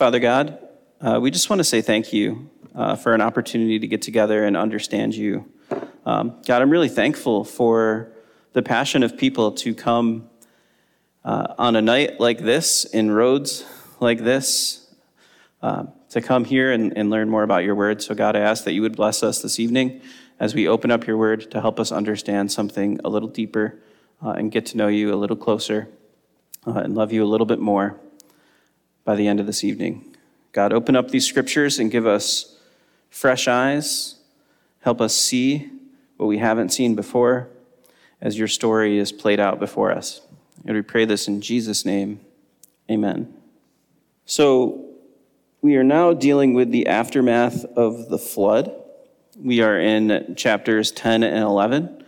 Father God, we just want to say thank you for an opportunity to get together and understand you. God, I'm really thankful for the passion of people to come on a night like this, in roads like this, to come here and learn more about your word. So God, I ask that you would bless us this evening as we open up your word to help us understand something a little deeper and get to know you a little closer and love you a little bit more by the end of this evening. God, open up these scriptures and give us fresh eyes. Help us see what we haven't seen before as your story is played out before us. And we pray this in Jesus' name. Amen. So we are now dealing with the aftermath of the flood. We are in chapters 10 and 11,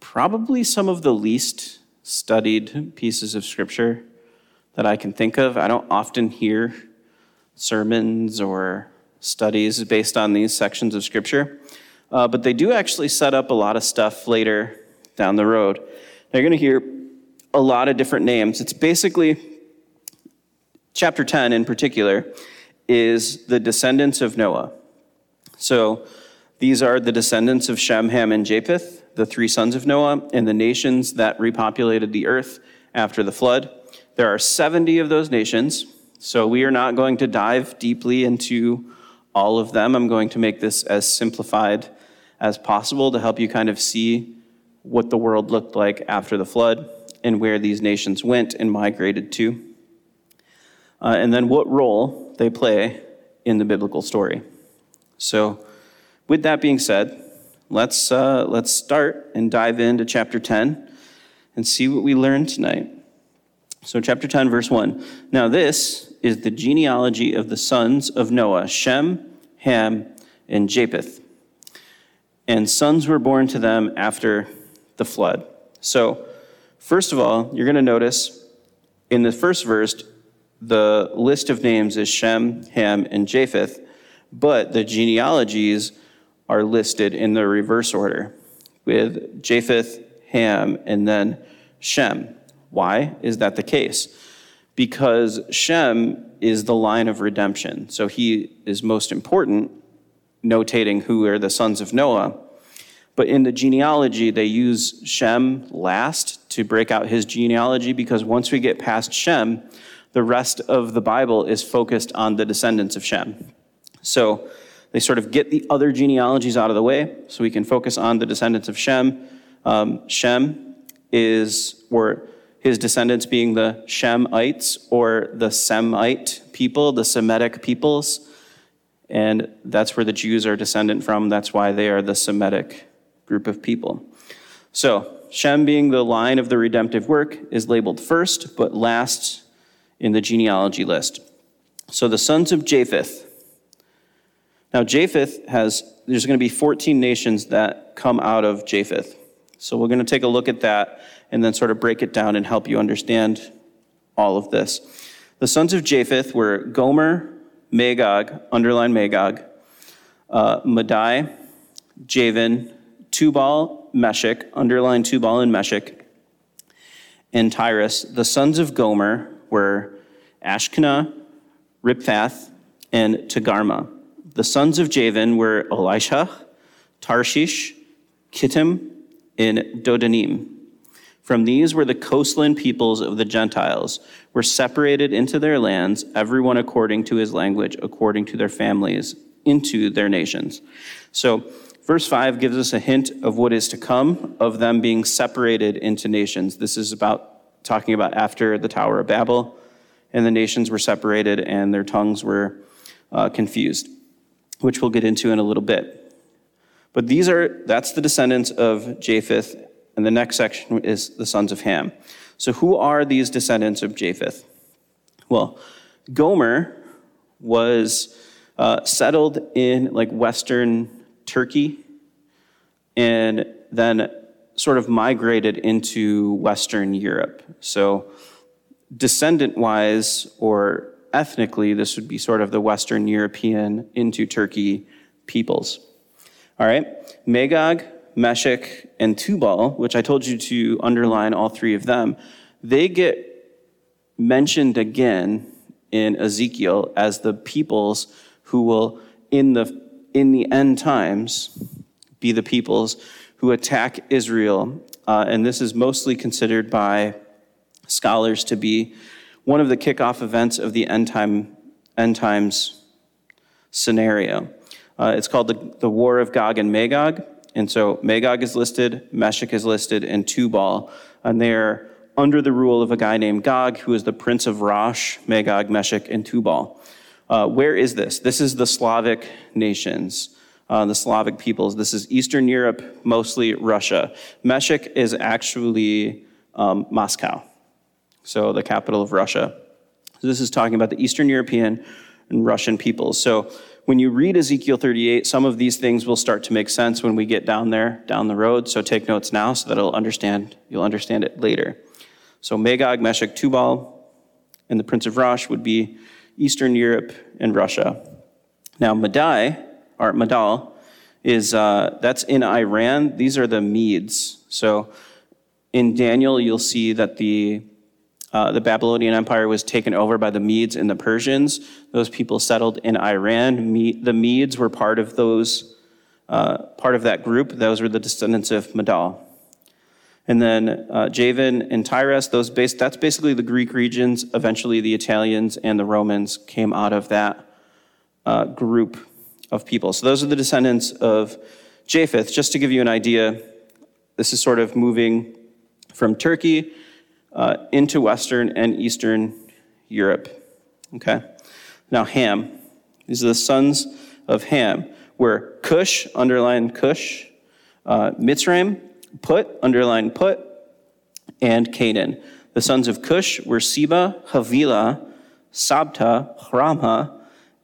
probably some of the least studied pieces of scripture that I can think of. I don't often hear sermons or studies based on these sections of scripture, but they do actually set up a lot of stuff later down the road. They're going to hear a lot of different names. It's basically, chapter 10 in particular, is the descendants of Noah. So these are the descendants of Shem, Ham, and Japheth, the three sons of Noah, and the nations that repopulated the earth after the flood. There are 70 of those nations, so we are not going to dive deeply into all of them. I'm going to make this as simplified as possible to help you kind of see what the world looked like after the flood and where these nations went and migrated to, and then what role they play in the biblical story. So with that being said, let's start and dive into chapter 10 and see what we learned tonight. So chapter 10, verse 1. Now this is the genealogy of the sons of Noah, Shem, Ham, and Japheth. And sons were born to them after the flood. So first of all, you're going to notice in the first verse, the list of names is Shem, Ham, and Japheth, but the genealogies are listed in the reverse order with Japheth, Ham, and then Shem. Why is that the case? Because Shem is the line of redemption. So he is most important, notating who are the sons of Noah. But in the genealogy, they use Shem last to break out his genealogy, because once we get past Shem, the rest of the Bible is focused on the descendants of Shem. So they sort of get the other genealogies out of the way so we can focus on the descendants of Shem. Shem is, or his descendants being the Shemites or the Semite people, the Semitic peoples. And that's where the Jews are descendant from. That's why they are the Semitic group of people. So Shem, being the line of the redemptive work, is labeled first, but last in the genealogy list. So the sons of Japheth. Now Japheth there's going to be 14 nations that come out of Japheth. So we're going to take a look at that and then sort of break it down and help you understand all of this. The sons of Japheth were Gomer, Magog, underline Magog, Madai, Javan, Tubal, Meshech, underline Tubal and Meshech, and Tiras. The sons of Gomer were Ashkenaz, Riphath, and Togarmah. The sons of Javan were Elisha, Tarshish, Kittim, and Dodanim. From these were the coastland peoples of the Gentiles, were separated into their lands, everyone according to his language, according to their families, into their nations. So verse 5 gives us a hint of what is to come, of them being separated into nations. This is talking about after the Tower of Babel, and the nations were separated and their tongues were confused, which we'll get into in a little bit. But that's the descendants of Japheth, and the next section is the sons of Ham. So who are these descendants of Japheth? Well, Gomer was settled in Western Turkey, and then sort of migrated into Western Europe. So descendant-wise or ethnically, this would be sort of the Western European into Turkey peoples. All right, Magog, Meshech, and Tubal, which I told you to underline all three of them, they get mentioned again in Ezekiel as the peoples who will, in the end times, be the peoples who attack Israel. And this is mostly considered by scholars to be one of the kickoff events of the end times scenario. It's called the War of Gog and Magog. And so Magog is listed, Meshach is listed, and Tubal. And they're under the rule of a guy named Gog, who is the prince of Rosh, Magog, Meshach, and Tubal. Where is this? This is the Slavic nations, the Slavic peoples. This is Eastern Europe, mostly Russia. Meshach is actually Moscow, so the capital of Russia. So this is talking about the Eastern European and Russian peoples. So when you read Ezekiel 38, some of these things will start to make sense when we get down there, down the road. So take notes now so that you'll understand it later. So Magog, Meshach, Tubal, and the prince of Rosh would be Eastern Europe and Russia. Now Madal, is that's in Iran. These are the Medes. So in Daniel, you'll see that the Babylonian Empire was taken over by the Medes and the Persians. Those people settled in Iran. The Medes were part of that group. Those were the descendants of Madal. And then Javan and Tyrus, that's basically the Greek regions. Eventually, the Italians and the Romans came out of that group of people. So those are the descendants of Japheth. Just to give you an idea, this is sort of moving from Turkey into Western and Eastern Europe. Okay. Now Ham. These are the sons of Ham, where Cush, underline Cush, Mitzrayim, Put, underline Put, and Canaan. The sons of Cush were Seba, Havilah, Sabta, Haramha,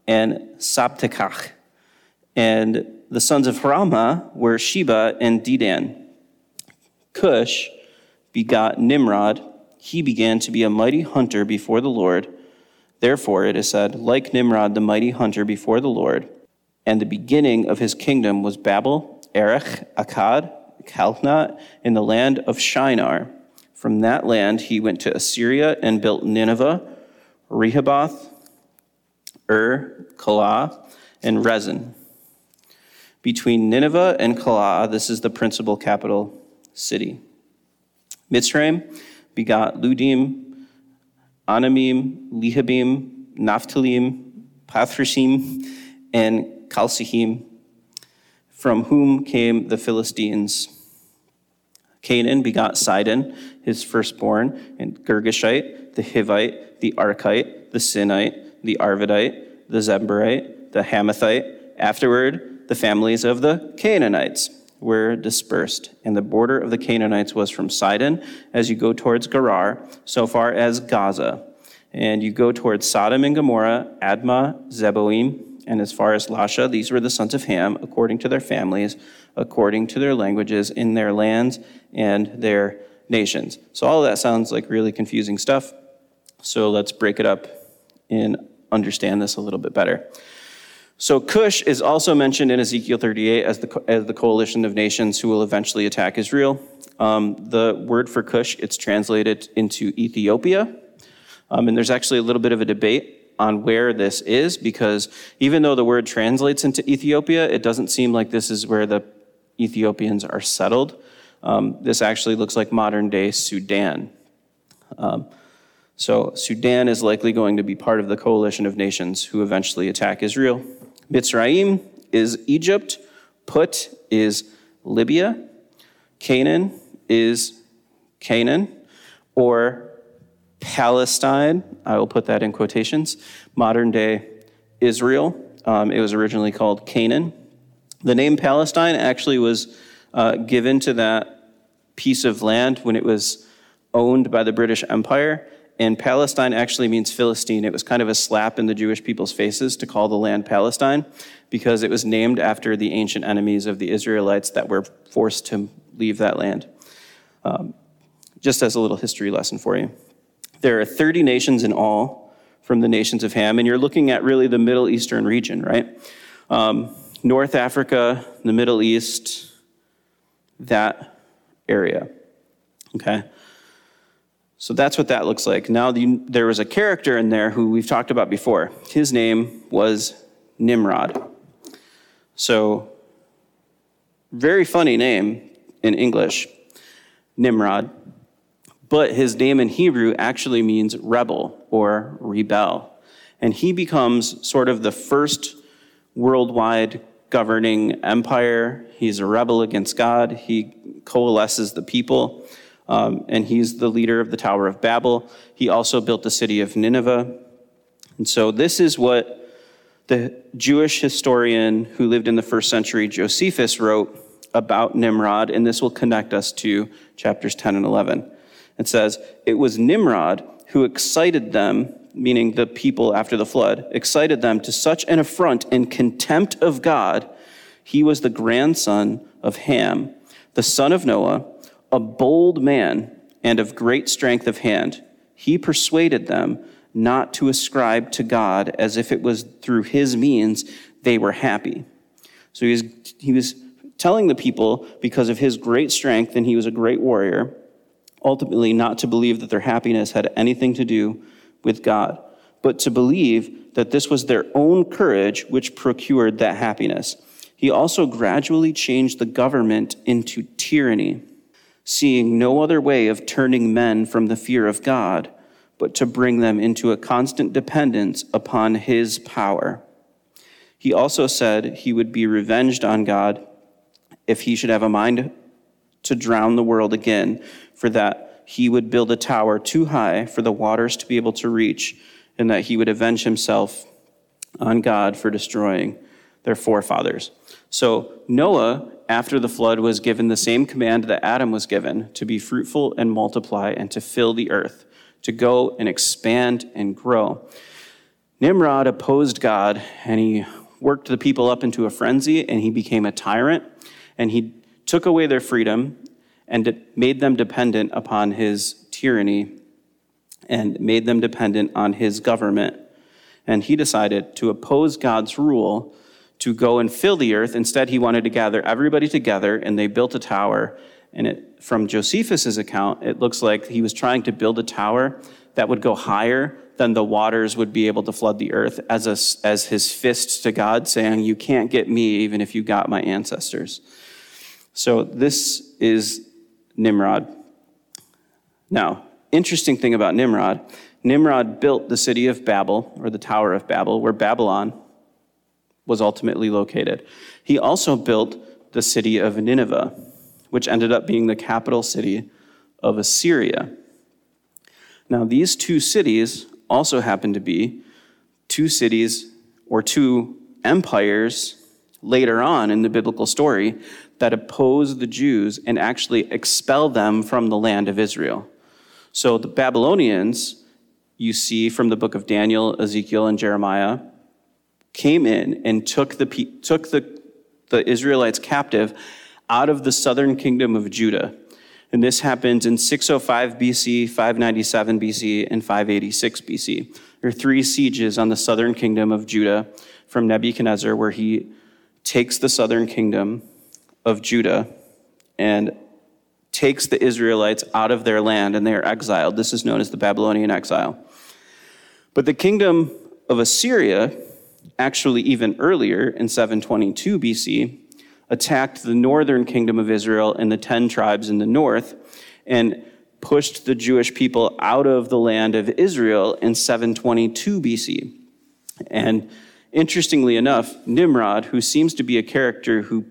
and Sabtekach. And the sons of Haramha were Sheba and Dedan. Cush begot Nimrod. He began to be a mighty hunter before the Lord. Therefore, it is said, like Nimrod, the mighty hunter before the Lord. And the beginning of his kingdom was Babel, Erech, Akkad, Kalna, in the land of Shinar. From that land, he went to Assyria and built Nineveh, Rehoboth, Calah, and Rezin. Between Nineveh and Calah, this is the principal capital city. Mitzrayim begot Ludim, Anamim, Lehabim, Naphtalim, Pathrasim, and Kalsihim, from whom came the Philistines. Canaan begot Sidon, his firstborn, and Girgashite, the Hivite, the Arkite, the Sinite, the Arvidite, the Zeborite, the Hamathite. Afterward, the families of the Canaanites were dispersed, and the border of the Canaanites was from Sidon as you go towards Gerar, so far as Gaza. And you go towards Sodom and Gomorrah, Admah, Zeboim, and as far as Lasha. These were the sons of Ham, according to their families, according to their languages, in their lands and their nations. So all of that sounds like really confusing stuff. So let's break it up and understand this a little bit better. So Cush is also mentioned in Ezekiel 38 as the coalition of nations who will eventually attack Israel. The word for Cush, it's translated into Ethiopia. And there's actually a little bit of a debate on where this is, because even though the word translates into Ethiopia, it doesn't seem like this is where the Ethiopians are settled. This actually looks like modern-day Sudan. So Sudan is likely going to be part of the coalition of nations who eventually attack Israel. Mitzrayim is Egypt. Put is Libya. Canaan is Canaan, or Palestine, I will put that in quotations, modern-day Israel. It was originally called Canaan. The name Palestine actually was given to that piece of land when it was owned by the British Empire, and Palestine actually means Philistine. It was kind of a slap in the Jewish people's faces to call the land Palestine, because it was named after the ancient enemies of the Israelites that were forced to leave that land. Just as a little history lesson for you. There are 30 nations in all from the nations of Ham, and you're looking at really the Middle Eastern region, right? North Africa, the Middle East, that area, okay? So that's what that looks like. Now there was a character in there who we've talked about before. His name was Nimrod. So very funny name in English, Nimrod. But his name in Hebrew actually means rebel or rebel. And he becomes sort of the first worldwide governing empire. He's a rebel against God. He coalesces the people. And he's the leader of the Tower of Babel. He also built the city of Nineveh. And so this is what the Jewish historian who lived in the first century, Josephus, wrote about Nimrod, and this will connect us to chapters 10 and 11. It says, it was Nimrod who excited them, meaning the people after the flood, excited them to such an affront and contempt of God. He was the grandson of Ham, the son of Noah, a bold man and of great strength of hand. He persuaded them not to ascribe to God as if it was through his means they were happy. So he was telling the people, because of his great strength, and he was a great warrior, ultimately not to believe that their happiness had anything to do with God, but to believe that this was their own courage which procured that happiness. He also gradually changed the government into tyranny, seeing no other way of turning men from the fear of God, but to bring them into a constant dependence upon his power. He also said he would be revenged on God if he should have a mind to drown the world again, for that he would build a tower too high for the waters to be able to reach, and that he would avenge himself on God for destroying their forefathers. So Noah, after the flood, was given the same command that Adam was given, to be fruitful and multiply and to fill the earth, to go and expand and grow. Nimrod opposed God, and he worked the people up into a frenzy, and he became a tyrant, and he took away their freedom and made them dependent upon his tyranny and made them dependent on his government. And he decided to oppose God's rule to go and fill the earth. Instead, he wanted to gather everybody together, and they built a tower. And from Josephus's account, it looks like he was trying to build a tower that would go higher than the waters would be able to flood the earth, as his fist to God, saying, you can't get me even if you got my ancestors. So this is Nimrod. Now, interesting thing about Nimrod, Nimrod built the city of Babel, or the Tower of Babel, where Babylon was ultimately located. He also built the city of Nineveh, which ended up being the capital city of Assyria. Now, these two cities also happen to be two cities or two empires later on in the biblical story that oppose the Jews and actually expel them from the land of Israel. So the Babylonians, you see from the book of Daniel, Ezekiel, and Jeremiah, came in and took the Israelites captive out of the southern kingdom of Judah. And this happens in 605 BC, 597 BC, and 586 BC. There are three sieges on the southern kingdom of Judah from Nebuchadnezzar, where he takes the southern kingdom of Judah and takes the Israelites out of their land, and they are exiled. This is known as the Babylonian exile. But the kingdom of Assyria, actually even earlier in 722 BC, attacked the northern kingdom of Israel and the 10 tribes in the north, and pushed the Jewish people out of the land of Israel in 722 BC. And interestingly enough, Nimrod, who seems to be a character who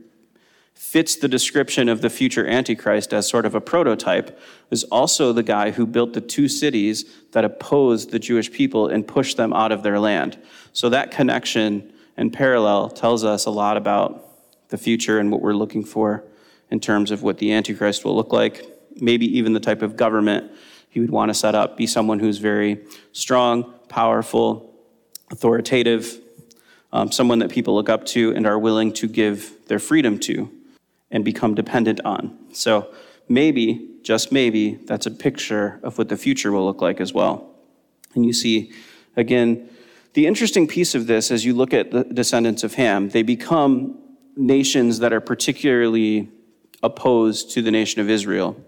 fits the description of the future Antichrist as sort of a prototype, is also the guy who built the two cities that opposed the Jewish people and pushed them out of their land. So that connection and parallel tells us a lot about the future and what we're looking for in terms of what the Antichrist will look like, maybe even the type of government he would want to set up, be someone who's very strong, powerful, authoritative, someone that people look up to and are willing to give their freedom to and become dependent on. So maybe, just maybe, that's a picture of what the future will look like as well. And you see, again, the interesting piece of this, as you look at the descendants of Ham, they become nations that are particularly opposed to the nation of Israel.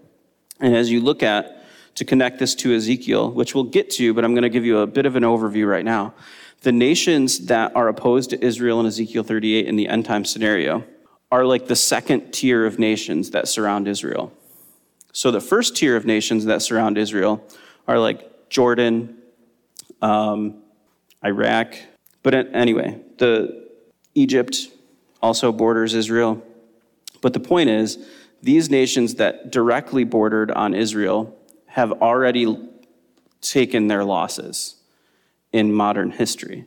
And as you look at to connect this to Ezekiel, which we'll get to, but I'm going to give you a bit of an overview right now. The nations that are opposed to Israel in Ezekiel 38 in the end time scenario are like the second tier of nations that surround Israel. So the first tier of nations that surround Israel are like Jordan, Iraq, but anyway, the Egypt also borders Israel. But the point is, these nations that directly bordered on Israel have already taken their losses in modern history.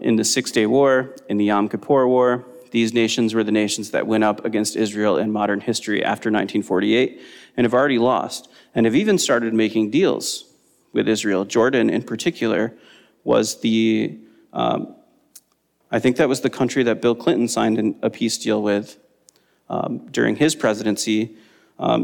In the Six-Day War, in the Yom Kippur War, these nations were the nations that went up against Israel in modern history after 1948 and have already lost and have even started making deals with Israel. Jordan, in particular, was the, I think that was the country that Bill Clinton signed a peace deal with during his presidency.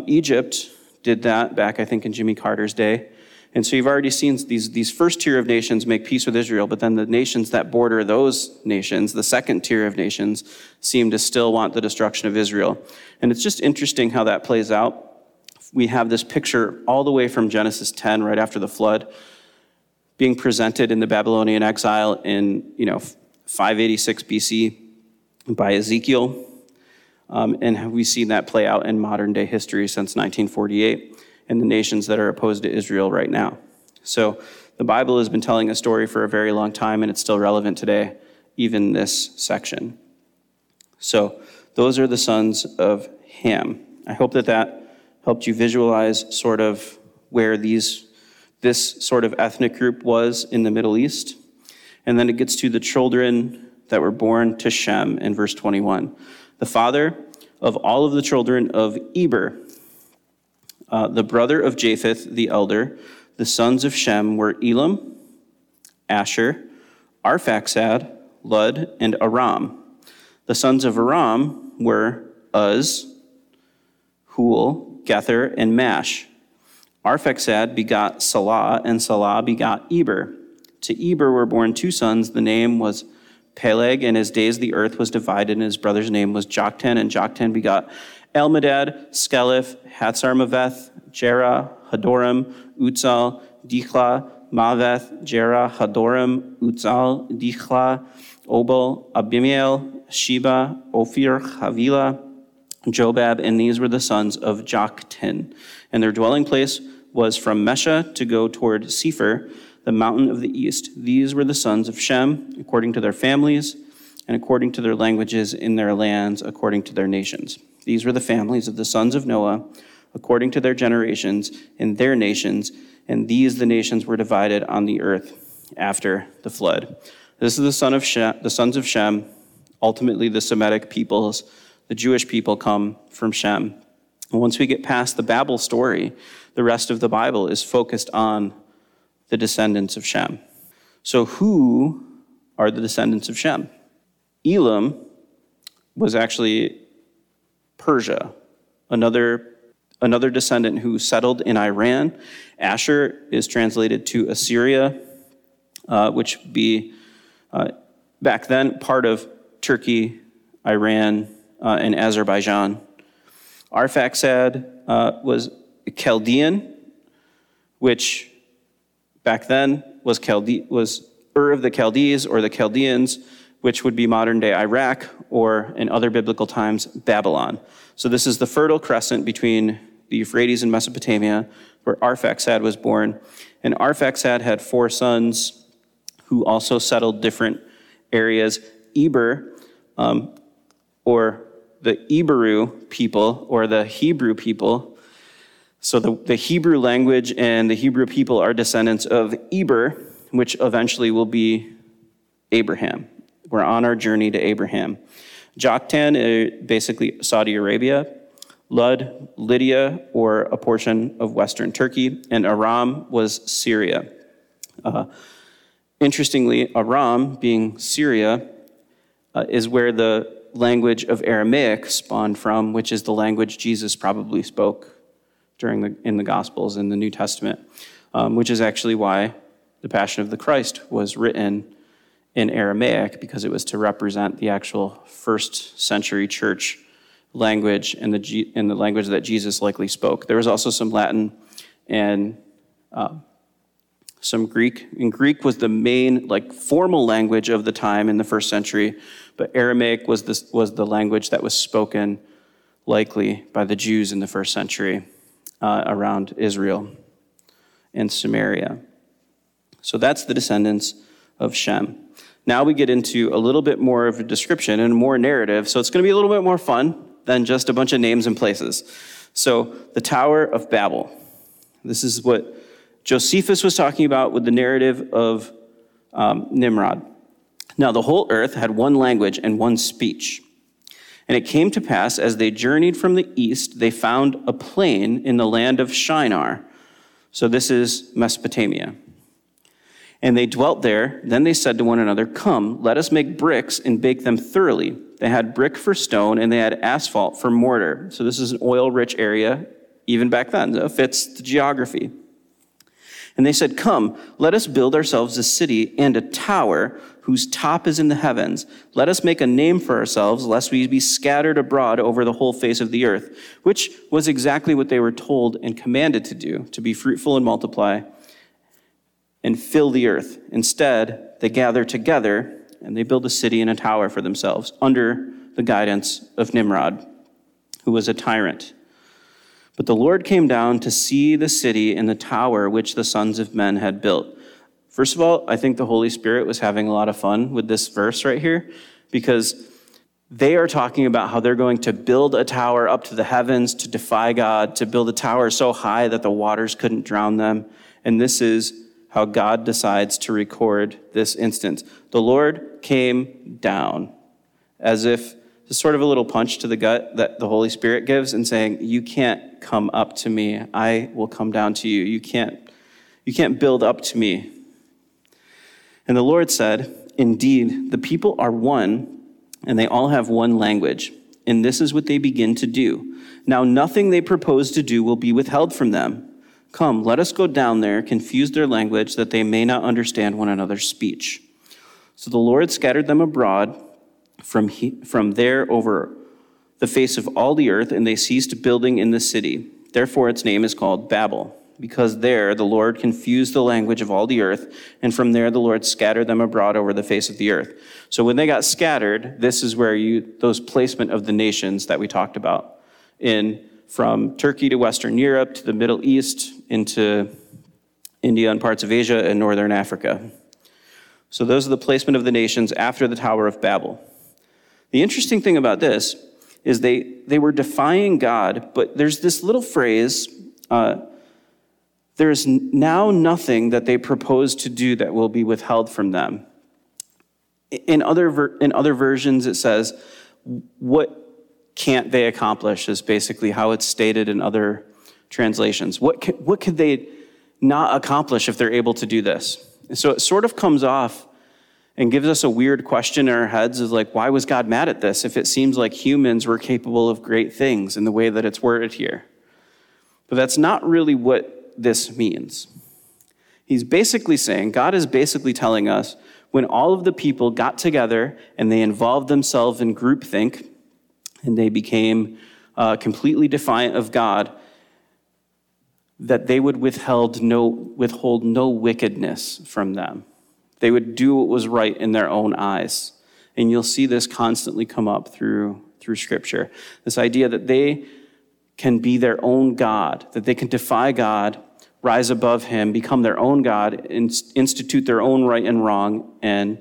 Egypt did that back, I think, in Jimmy Carter's day. And so you've already seen these first tier of nations make peace with Israel, but then the nations that border those nations, the second tier of nations, seem to still want the destruction of Israel. And it's just interesting how that plays out. We have this picture all the way from Genesis 10, right after the flood, being presented in the Babylonian exile in 586 BC by Ezekiel. And we've seen that play out in modern day history since 1948. And the nations that are opposed to Israel right now. So the Bible has been telling a story for a very long time, and it's still relevant today, even this section. So those are the sons of Ham. I hope that helped you visualize sort of where this sort of ethnic group was in the Middle East. And then it gets to the children that were born to Shem in verse 21. The father of all of the children of Eber, the brother of Japheth, the elder. The sons of Shem were Elam, Asher, Arphaxad, Lud, and Aram. The sons of Aram were Uz, Hul, Gether, and Mash. Arphaxad begot Salah, and Salah begot Eber. To Eber were born two sons. The name was Peleg, and his days the earth was divided, and his brother's name was Joktan, and Joktan begot Elmadad, Skelef, Hatzarmaveth, Jerah, Hadoram, Utzal, Dichla, Maveth, Jerah, Hadoram, Utzal, Dichla, Obal, Abimael, Sheba, Ophir, Havilah, Jobab, and these were the sons of Joktan. And their dwelling place was from Mesha to go toward Sefer, the mountain of the east. These were the sons of Shem, according to their families, and according to their languages in their lands, according to their nations. These were the families of the sons of Noah, according to their generations and their nations, and these the nations were divided on the earth after the flood. This is the sons of Shem. Ultimately, the Semitic peoples, the Jewish people, come from Shem. And once we get past the Babel story, the rest of the Bible is focused on the descendants of Shem. So who are the descendants of Shem? Elam was actually Persia, another descendant who settled in Iran. Asher is translated to Assyria, which would be, back then, part of Turkey, Iran, and Azerbaijan. Arphaxad was Chaldean, which back then was Ur of the Chaldees or the Chaldeans, which would be modern-day Iraq, or in other biblical times, Babylon. So this is the Fertile Crescent between the Euphrates and Mesopotamia, where Arphaxad was born. And Arphaxad had four sons who also settled different areas. Eber, or the Eberu people, or the Hebrew people. So the Hebrew language and the Hebrew people are descendants of Eber, which eventually will be Abraham. We're on our journey to Abraham. Joktan, basically Saudi Arabia. Lud, Lydia, or a portion of Western Turkey. And Aram was Syria. Interestingly, Aram, being Syria, is where the language of Aramaic spawned from, which is the language Jesus probably spoke in the Gospels, in the New Testament, which is actually why the Passion of the Christ was written in Aramaic, because it was to represent the actual first century church language and the language that Jesus likely spoke. There was also some Latin and some Greek. And Greek was the main, formal language of the time in the first century, but Aramaic was the language that was spoken likely by the Jews in the first century around Israel and Samaria. So that's the descendants of Shem. Now we get into a little bit more of a description and more narrative, so it's going to be a little bit more fun than just a bunch of names and places. So the Tower of Babel. This is what Josephus was talking about with the narrative of Nimrod. Now the whole earth had one language and one speech. And it came to pass, as they journeyed from the east, they found a plain in the land of Shinar. So this is Mesopotamia. And they dwelt there. Then they said to one another, "Come, let us make bricks and bake them thoroughly." They had brick for stone, and they had asphalt for mortar. So this is an oil-rich area, even back then. So it fits the geography. And they said, "Come, let us build ourselves a city and a tower whose top is in the heavens. Let us make a name for ourselves, lest we be scattered abroad over the whole face of the earth," which was exactly what they were told and commanded to do, to be fruitful and multiply and fill the earth. Instead, they gather together and they build a city and a tower for themselves under the guidance of Nimrod, who was a tyrant. But the Lord came down to see the city and the tower which the sons of men had built. First of all, I think the Holy Spirit was having a lot of fun with this verse right here, because they are talking about how they're going to build a tower up to the heavens to defy God, to build a tower so high that the waters couldn't drown them. And this is how God decides to record this instance. The Lord came down, as if it's sort of a little punch to the gut that the Holy Spirit gives and saying, "You can't come up to me. I will come down to you. You can't build up to me." And the Lord said, "Indeed, the people are one, and they all have one language. And this is what they begin to do. Now nothing they propose to do will be withheld from them. Come, let us go down there, confuse their language, that they may not understand one another's speech." So the Lord scattered them abroad from there over the face of all the earth, and they ceased building in the city. Therefore its name is called Babel, because there the Lord confused the language of all the earth, and from there the Lord scattered them abroad over the face of the earth. So when they got scattered, this is where those placement of the nations that we talked about from Turkey to Western Europe, to the Middle East, into India and parts of Asia and Northern Africa. So those are the placement of the nations after the Tower of Babel. The interesting thing about this is they were defying God, but there's this little phrase, there is now nothing that they propose to do that will be withheld from them. In other versions, it says, what can't they accomplish, is basically how it's stated in other translations. What could they not accomplish if they're able to do this? And so it sort of comes off and gives us a weird question in our heads of why was God mad at this if it seems like humans were capable of great things in the way that it's worded here? But that's not really what this means. He's basically saying, God is basically telling us, when all of the people got together and they involved themselves in groupthink, and they became completely defiant of God, that they would withhold no wickedness from them. They would do what was right in their own eyes. And you'll see this constantly come up through Scripture. This idea that they can be their own God, that they can defy God, rise above him, become their own God, institute their own right and wrong, and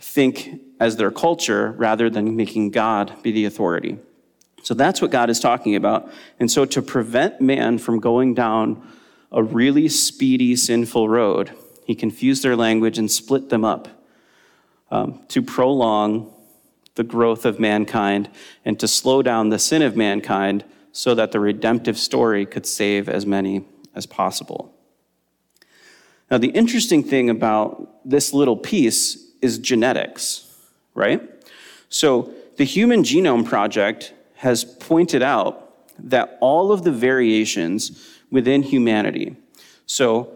think as their culture rather than making God be the authority. So that's what God is talking about. And so to prevent man from going down a really speedy, sinful road, he confused their language and split them up to prolong the growth of mankind and to slow down the sin of mankind so that the redemptive story could save as many as possible. Now, the interesting thing about this little piece is genetics, right? So the Human Genome Project has pointed out that all of the variations within humanity, so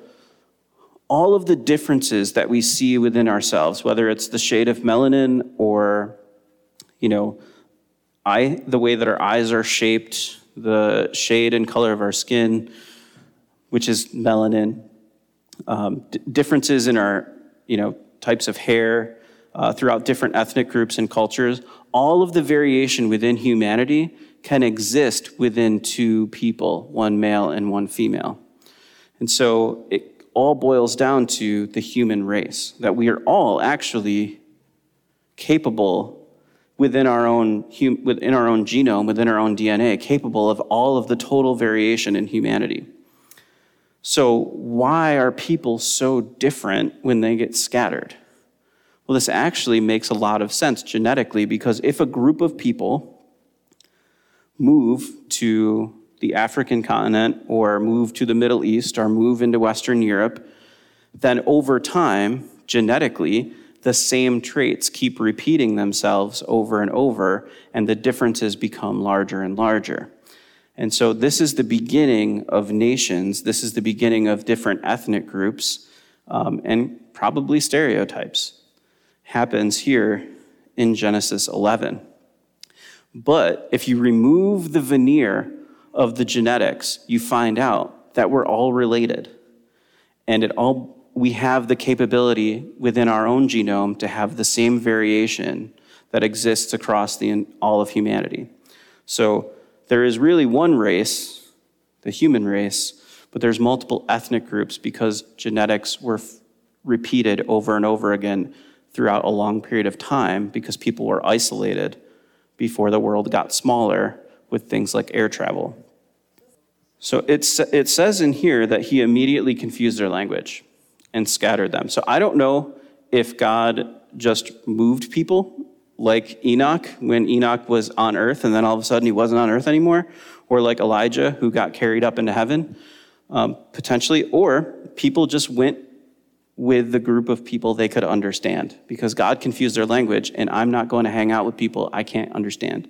all of the differences that we see within ourselves, whether it's the shade of melanin or, the way that our eyes are shaped, the shade and color of our skin, which is melanin, differences in our, types of hair throughout different ethnic groups and cultures. All of the variation within humanity can exist within two people, one male and one female. And so it all boils down to the human race, that we are all actually capable within our own genome, within our own DNA, capable of all of the total variation in humanity. So why are people so different when they get scattered? Well, this actually makes a lot of sense genetically, because if a group of people move to the African continent or move to the Middle East or move into Western Europe, then over time, genetically, the same traits keep repeating themselves over and over, and the differences become larger and larger. And so this is the beginning of nations. This is the beginning of different ethnic groups, and probably stereotypes. Happens here in Genesis 11. But if you remove the veneer of the genetics, you find out that we're all related, and we have the capability within our own genome to have the same variation that exists across all of humanity. So there is really one race, the human race, but there's multiple ethnic groups because genetics were repeated over and over again throughout a long period of time, because people were isolated before the world got smaller with things like air travel. So it says in here that he immediately confused their language and scattered them. So I don't know if God just moved people like Enoch when Enoch was on earth and then all of a sudden he wasn't on earth anymore, or like Elijah who got carried up into heaven, potentially, or people just went with the group of people they could understand, because God confused their language, and I'm not going to hang out with people I can't understand.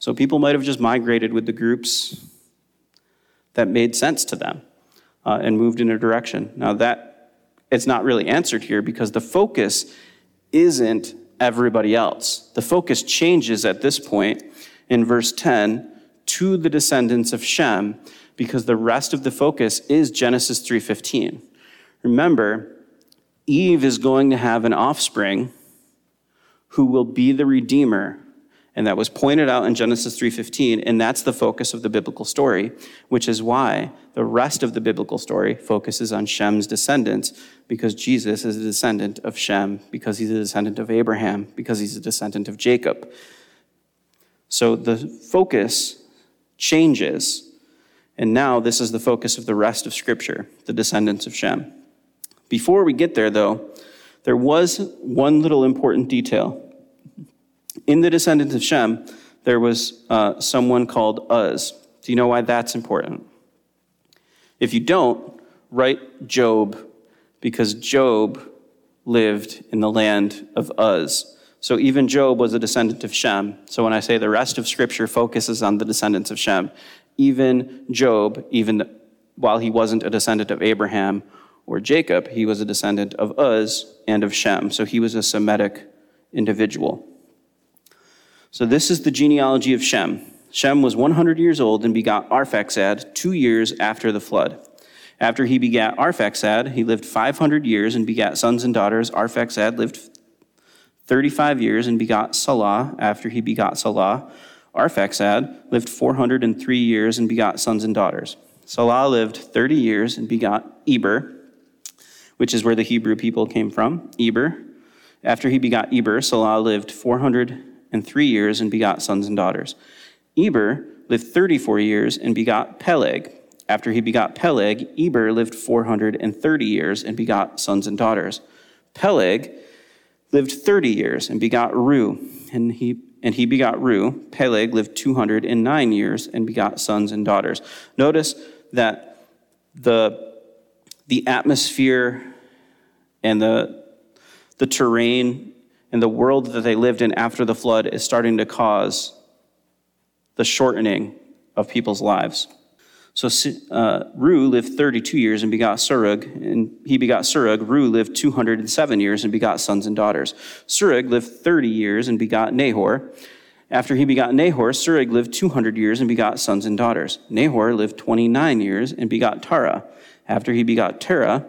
So people might have just migrated with the groups that made sense to them and moved in a direction. Now that, it's not really answered here, because the focus isn't everybody else. The focus changes at this point in verse 10 to the descendants of Shem, because the rest of the focus is Genesis 3:15. Remember, Eve is going to have an offspring who will be the Redeemer, and that was pointed out in Genesis 3:15, and that's the focus of the biblical story, which is why the rest of the biblical story focuses on Shem's descendants, because Jesus is a descendant of Shem, because he's a descendant of Abraham, because he's a descendant of Jacob. So the focus changes, and now this is the focus of the rest of Scripture, the descendants of Shem. Before we get there, though, there was one little important detail. In the descendants of Shem, there was someone called Uz. Do you know why that's important? If you don't, write Job, because Job lived in the land of Uz. So even Job was a descendant of Shem. So when I say the rest of Scripture focuses on the descendants of Shem, even Job, even while he wasn't a descendant of Abraham or Jacob, he was a descendant of Uz and of Shem. So he was a Semitic individual. So this is the genealogy of Shem. Shem was 100 years old and begot Arphaxad 2 years after the flood. After he begat Arphaxad, he lived 500 years and begat sons and daughters. Arphaxad lived 35 years and begot Salah. After he begot Salah, Arphaxad lived 403 years and begot sons and daughters. Salah lived 30 years and begot Eber, which is where the Hebrew people came from, Eber. After he begot Eber, Salah lived 403 years and begot sons and daughters. Eber lived 34 years and begot Peleg. After he begot Peleg, Eber lived 430 years and begot sons and daughters. Peleg lived 30 years and begot Reu, and he begot Reu. Peleg lived 209 years and begot sons and daughters. Notice that the atmosphere and the terrain and the world that they lived in after the flood is starting to cause the shortening of people's lives. So Reu lived 32 years and begot Serug, and he begot Serug. Reu lived 207 years and begot sons and daughters. Serug lived 30 years and begot Nahor. After he begot Nahor, Serug lived 200 years and begot sons and daughters. Nahor lived 29 years and begot Terah. After he begot Terah,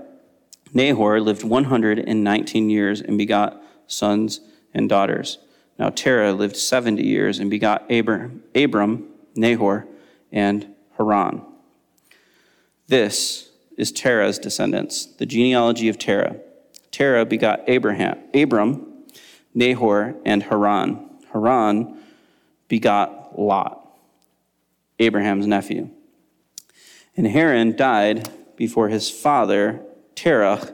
Nahor lived 119 years and begot sons and daughters. Now Terah lived 70 years and begot Abram, Nahor, and Haran. This is Terah's descendants, the genealogy of Terah. Terah begot Abram, Nahor, and Haran. Haran begot Lot, Abraham's nephew. And Haran died before his father, Terah,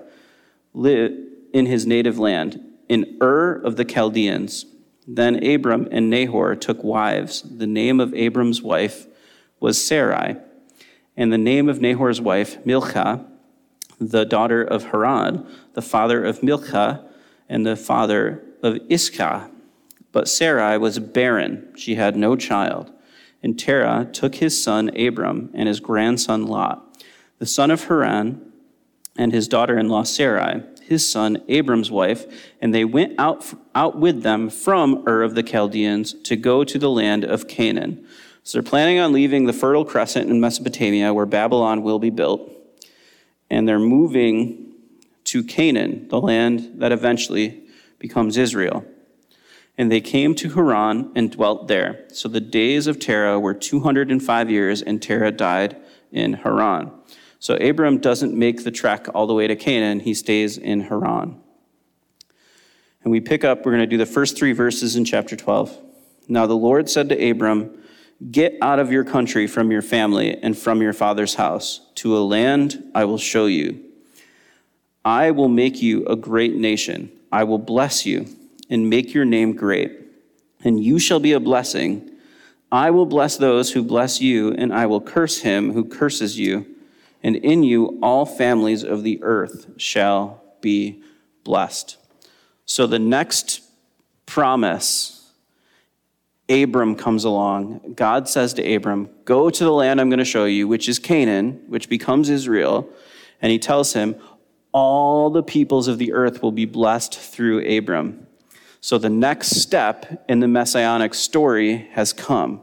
lived in his native land, in Ur of the Chaldeans. Then Abram and Nahor took wives. The name of Abram's wife was Sarai, and the name of Nahor's wife, Milcha, the daughter of Haran, the father of Milcha, and the father of Isca. But Sarai was barren. She had no child. And Terah took his son Abram and his grandson Lot, the son of Haran, and his daughter-in-law Sarai, his son Abram's wife, and they went out with them from Ur of the Chaldeans to go to the land of Canaan. So they're planning on leaving the Fertile Crescent in Mesopotamia, where Babylon will be built, and they're moving to Canaan, the land that eventually becomes Israel. And they came to Haran and dwelt there. So the days of Terah were 205 years, and Terah died in Haran. So Abram doesn't make the trek all the way to Canaan. He stays in Haran. And we pick up, we're going to do the first three verses in chapter 12. Now the Lord said to Abram, "Get out of your country, from your family, and from your father's house, to a land I will show you. I will make you a great nation. I will bless you and make your name great, and you shall be a blessing. I will bless those who bless you, and I will curse him who curses you, and in you all families of the earth shall be blessed." So the next promise, Abram comes along. God says to Abram, "Go to the land I'm going to show you," which is Canaan, which becomes Israel, and he tells him, all the peoples of the earth will be blessed through Abram. So the next step in the messianic story has come.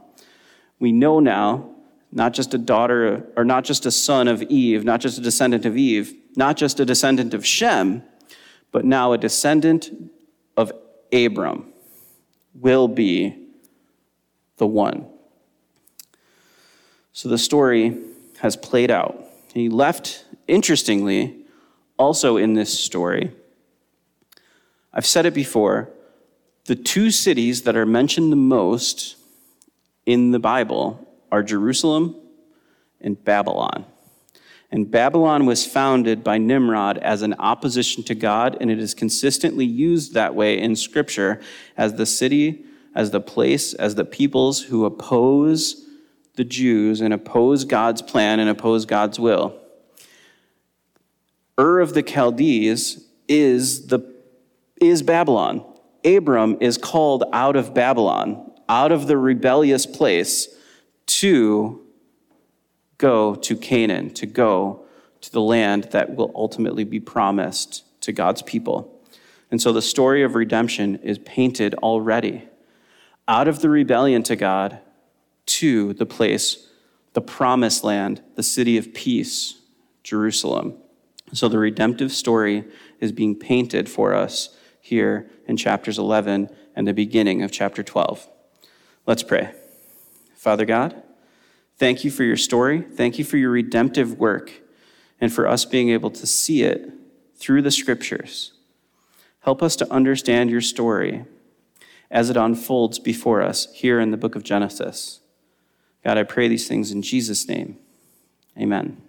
We know now, not just a daughter, or not just a son of Eve, not just a descendant of Eve, not just a descendant of Shem, but now a descendant of Abram will be the one. So the story has played out. He left, interestingly, also in this story, I've said it before, the two cities that are mentioned the most in the Bible are Jerusalem and Babylon. And Babylon was founded by Nimrod as an opposition to God, and it is consistently used that way in Scripture as the city, as the place, as the peoples who oppose the Jews and oppose God's plan and oppose God's will. Ur of the Chaldees is Babylon. Abram is called out of Babylon, out of the rebellious place, to go to Canaan, to go to the land that will ultimately be promised to God's people. And so the story of redemption is painted already. Out of the rebellion to God, to the place, the promised land, the city of peace, Jerusalem. So the redemptive story is being painted for us here in chapters 11 and the beginning of chapter 12. Let's pray. Father God, thank you for your story. Thank you for your redemptive work and for us being able to see it through the scriptures. Help us to understand your story as it unfolds before us here in the book of Genesis. God, I pray these things in Jesus' name. Amen.